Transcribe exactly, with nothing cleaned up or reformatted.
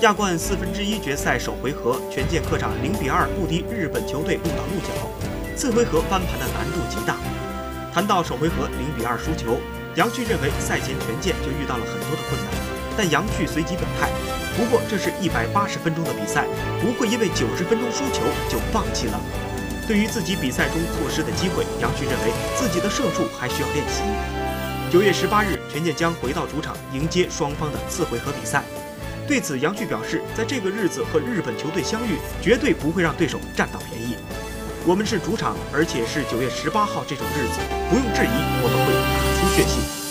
亚冠四分之一决赛首回合，权健客场零比二不敌日本球队鹿岛鹿角，次回合翻盘的难度极大。谈到首回合零比二输球，杨旭认为赛前权健就遇到了很多的困难，但杨旭随即表态，不过这是一百八十分钟的比赛，不会因为九十分钟输球就放弃了。对于自己比赛中错失的机会，杨旭认为自己的射术还需要练习。九月十八日，权健将回到主场迎接双方的次回合比赛。 对此，杨旭表示，在这个日子和日本球队相遇，绝对不会让对手占到便宜。我们是主场，而且是九月十八号这种日子，不用质疑，我们会打出血性。